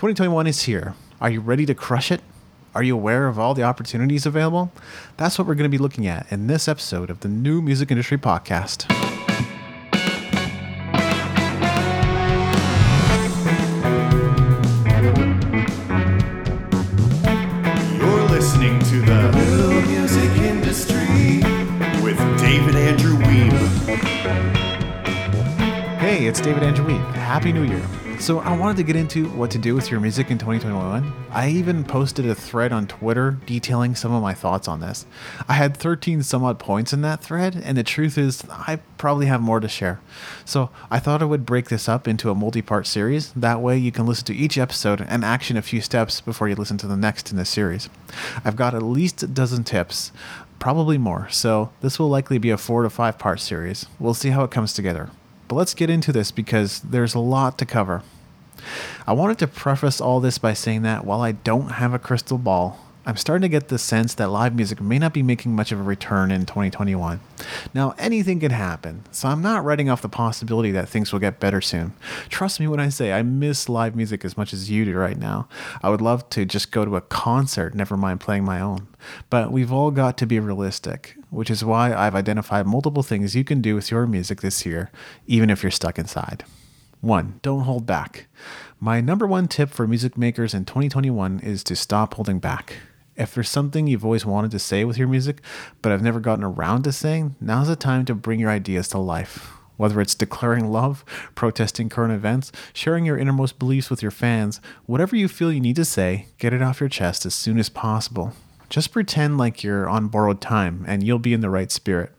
2021 is here. Are you ready to crush it? Are you aware of all the opportunities available? That's what we're going to be looking at in this episode of the New Music Industry Podcast. You're listening to the New Music Industry with David Andrew Wiebe. Hey, it's David Andrew Wiebe. Happy New Year. So I wanted to get into what to do with your music in 2021. I even posted a thread on Twitter detailing some of my thoughts on this. I had 13 some odd points in that thread, and the truth is I probably have more to share. So I thought I would break this up into a multi-part series. That way you can listen to each episode and action a few steps before you listen to the next in this series. I've got at least a dozen tips, probably more. So this will likely be a 4 to 5 part series. We'll see how it comes together. But let's get into this because there's a lot to cover. I wanted to preface all this by saying that while I don't have a crystal ball, I'm starting to get the sense that live music may not be making much of a return in 2021. Now, anything can happen, so I'm not writing off the possibility that things will get better soon. Trust me when I say I miss live music as much as you do right now. I would love to just go to a concert, never mind playing my own. But we've all got to be realistic, which is why I've identified multiple things you can do with your music this year, even if you're stuck inside. 1. Don't hold back. My number one tip for music makers in 2021 is to stop holding back. If there's something you've always wanted to say with your music, but have never gotten around to saying, now's the time to bring your ideas to life. Whether it's declaring love, protesting current events, sharing your innermost beliefs with your fans, whatever you feel you need to say, get it off your chest as soon as possible. Just pretend like you're on borrowed time and you'll be in the right spirit.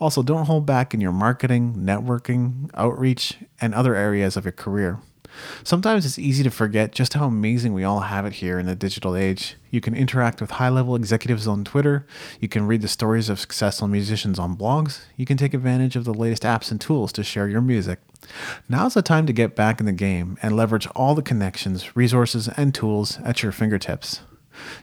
Also, don't hold back in your marketing, networking, outreach, and other areas of your career. Sometimes it's easy to forget just how amazing we all have it here in the digital age. You can interact with high-level executives on Twitter. You can read the stories of successful musicians on blogs. You can take advantage of the latest apps and tools to share your music. Now's the time to get back in the game and leverage all the connections, resources, and tools at your fingertips.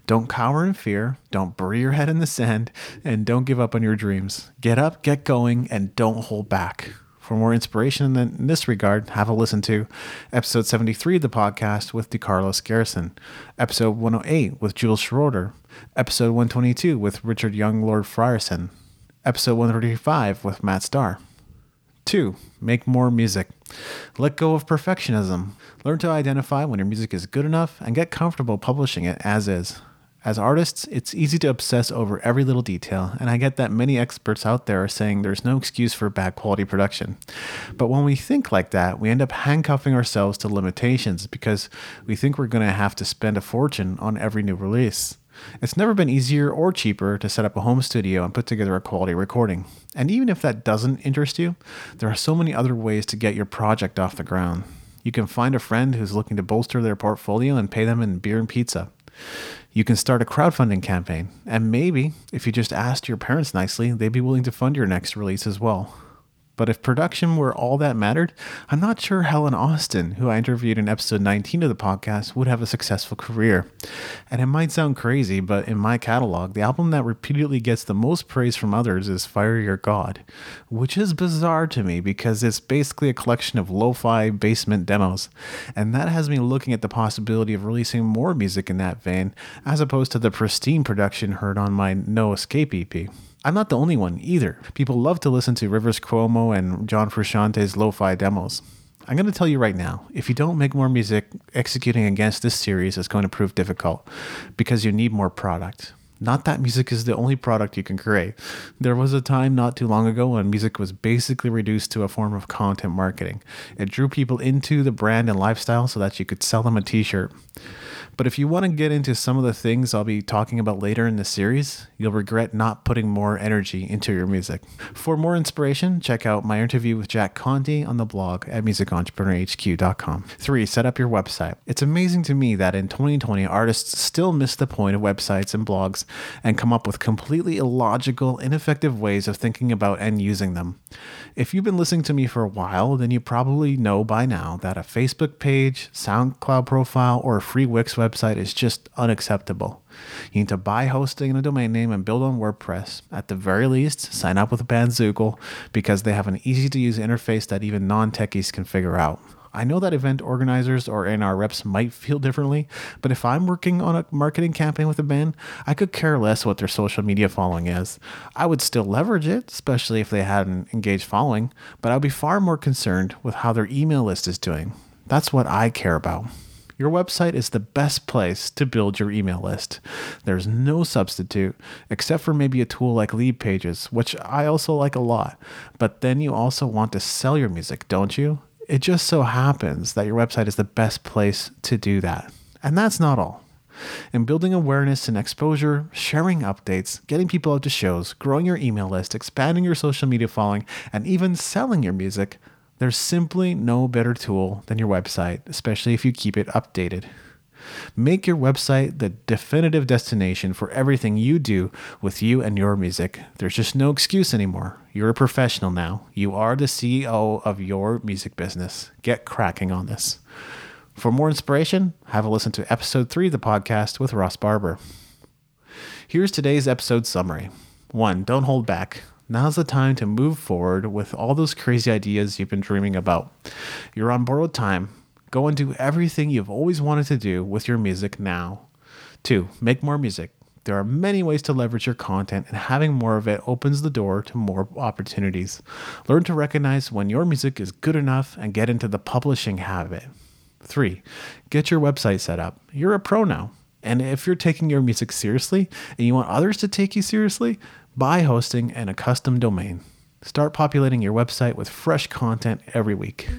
Don't cower in fear, don't bury your head in the sand, and don't give up on your dreams. Get up, get going, and don't hold back. For more inspiration in this regard, have a listen to episode 73 of the podcast with DeCarlos Garrison, episode 108 with Jules Schroeder, episode 122 with Richard Young Lord Frierson, episode 135 with Matt Starr. 2. Make more music. Let go of perfectionism. Learn to identify when your music is good enough and get comfortable publishing it as is. As artists, it's easy to obsess over every little detail, and I get that many experts out there are saying there's no excuse for bad quality production. But when we think like that, we end up handcuffing ourselves to limitations because we think we're going to have to spend a fortune on every new release. It's never been easier or cheaper to set up a home studio and put together a quality recording. And even if that doesn't interest you, there are so many other ways to get your project off the ground. You can find a friend who's looking to bolster their portfolio and pay them in beer and pizza. You can start a crowdfunding campaign. And maybe, if you just asked your parents nicely, they'd be willing to fund your next release as well. But if production were all that mattered, I'm not sure Helen Austin, who I interviewed in episode 19 of the podcast, would have a successful career. And it might sound crazy, but in my catalog, the album that repeatedly gets the most praise from others is Fire Your God, which is bizarre to me because it's basically a collection of lo-fi basement demos. And that has me looking at the possibility of releasing more music in that vein, as opposed to the pristine production heard on my No Escape EP. I'm not the only one either. People love to listen to Rivers Cuomo and John Frusciante's lo-fi demos. I'm going to tell you right now, if you don't make more music, executing against this series is going to prove difficult because you need more product. Not that music is the only product you can create. There was a time not too long ago when music was basically reduced to a form of content marketing. It drew people into the brand and lifestyle so that you could sell them a t-shirt. But if you want to get into some of the things I'll be talking about later in the series, you'll regret not putting more energy into your music. For more inspiration, check out my interview with Jack Conte on the blog at musicentrepreneurhq.com. 3. Set up your website. It's amazing to me that in 2020, artists still miss the point of websites and blogs and come up with completely illogical, ineffective ways of thinking about and using them. If you've been listening to me for a while, then you probably know by now that a Facebook page, SoundCloud profile, or a free Wix website is just unacceptable. You need to buy hosting and a domain name and build on WordPress. At the very least, sign up with Bandzoogle because they have an easy to use interface that even non-techies can figure out. I know that event organizers or A&R reps might feel differently, but if I'm working on a marketing campaign with a band, I could care less what their social media following is. I would still leverage it, especially if they had an engaged following, but I'd be far more concerned with how their email list is doing. That's what I care about. Your website is the best place to build your email list. There's no substitute, except for maybe a tool like Leadpages, which I also like a lot. But then you also want to sell your music, don't you? It just so happens that your website is the best place to do that. And that's not all. In building awareness and exposure, sharing updates, getting people out to shows, growing your email list, expanding your social media following, and even selling your music, there's simply no better tool than your website, especially if you keep it updated. Make your website the definitive destination for everything you do with you and your music. There's just no excuse anymore. You're a professional now. You are the CEO of your music business. Get cracking on this. For more inspiration, have a listen to episode 3 of the podcast with Ross Barber. Here's today's episode summary. 1. Don't hold back. Now's the time to move forward with all those crazy ideas you've been dreaming about. You're on borrowed time. Go and do everything you've always wanted to do with your music now. 2. Make more music. There are many ways to leverage your content, and having more of it opens the door to more opportunities. Learn to recognize when your music is good enough and get into the publishing habit. 3. Get your website set up. You're a pro now. And if you're taking your music seriously and you want others to take you seriously, buy hosting and a custom domain. Start populating your website with fresh content every week.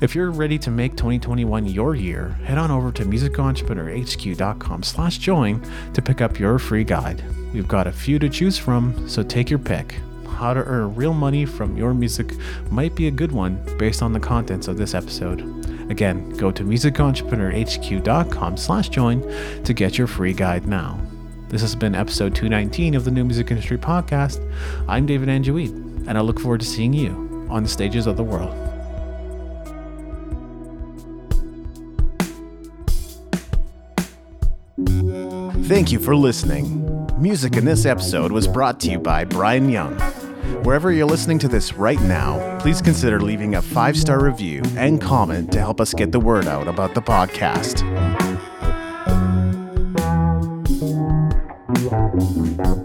If you're ready to make 2021 your year, head on over to musicentrepreneurhq.com/join to pick up your free guide. We've got a few to choose from, so take your pick. How to earn real money from your music might be a good one based on the contents of this episode. Again, go to musicentrepreneurhq.com/join to get your free guide now. This has been episode 219 of the New Music Industry Podcast. I'm David Andrew Wiebe, and I look forward to seeing you on the stages of the world. Thank you for listening. Music in this episode was brought to you by Brian Young. Wherever you're listening to this right now, please consider leaving a 5-star review and comment to help us get the word out about the podcast. Thank you.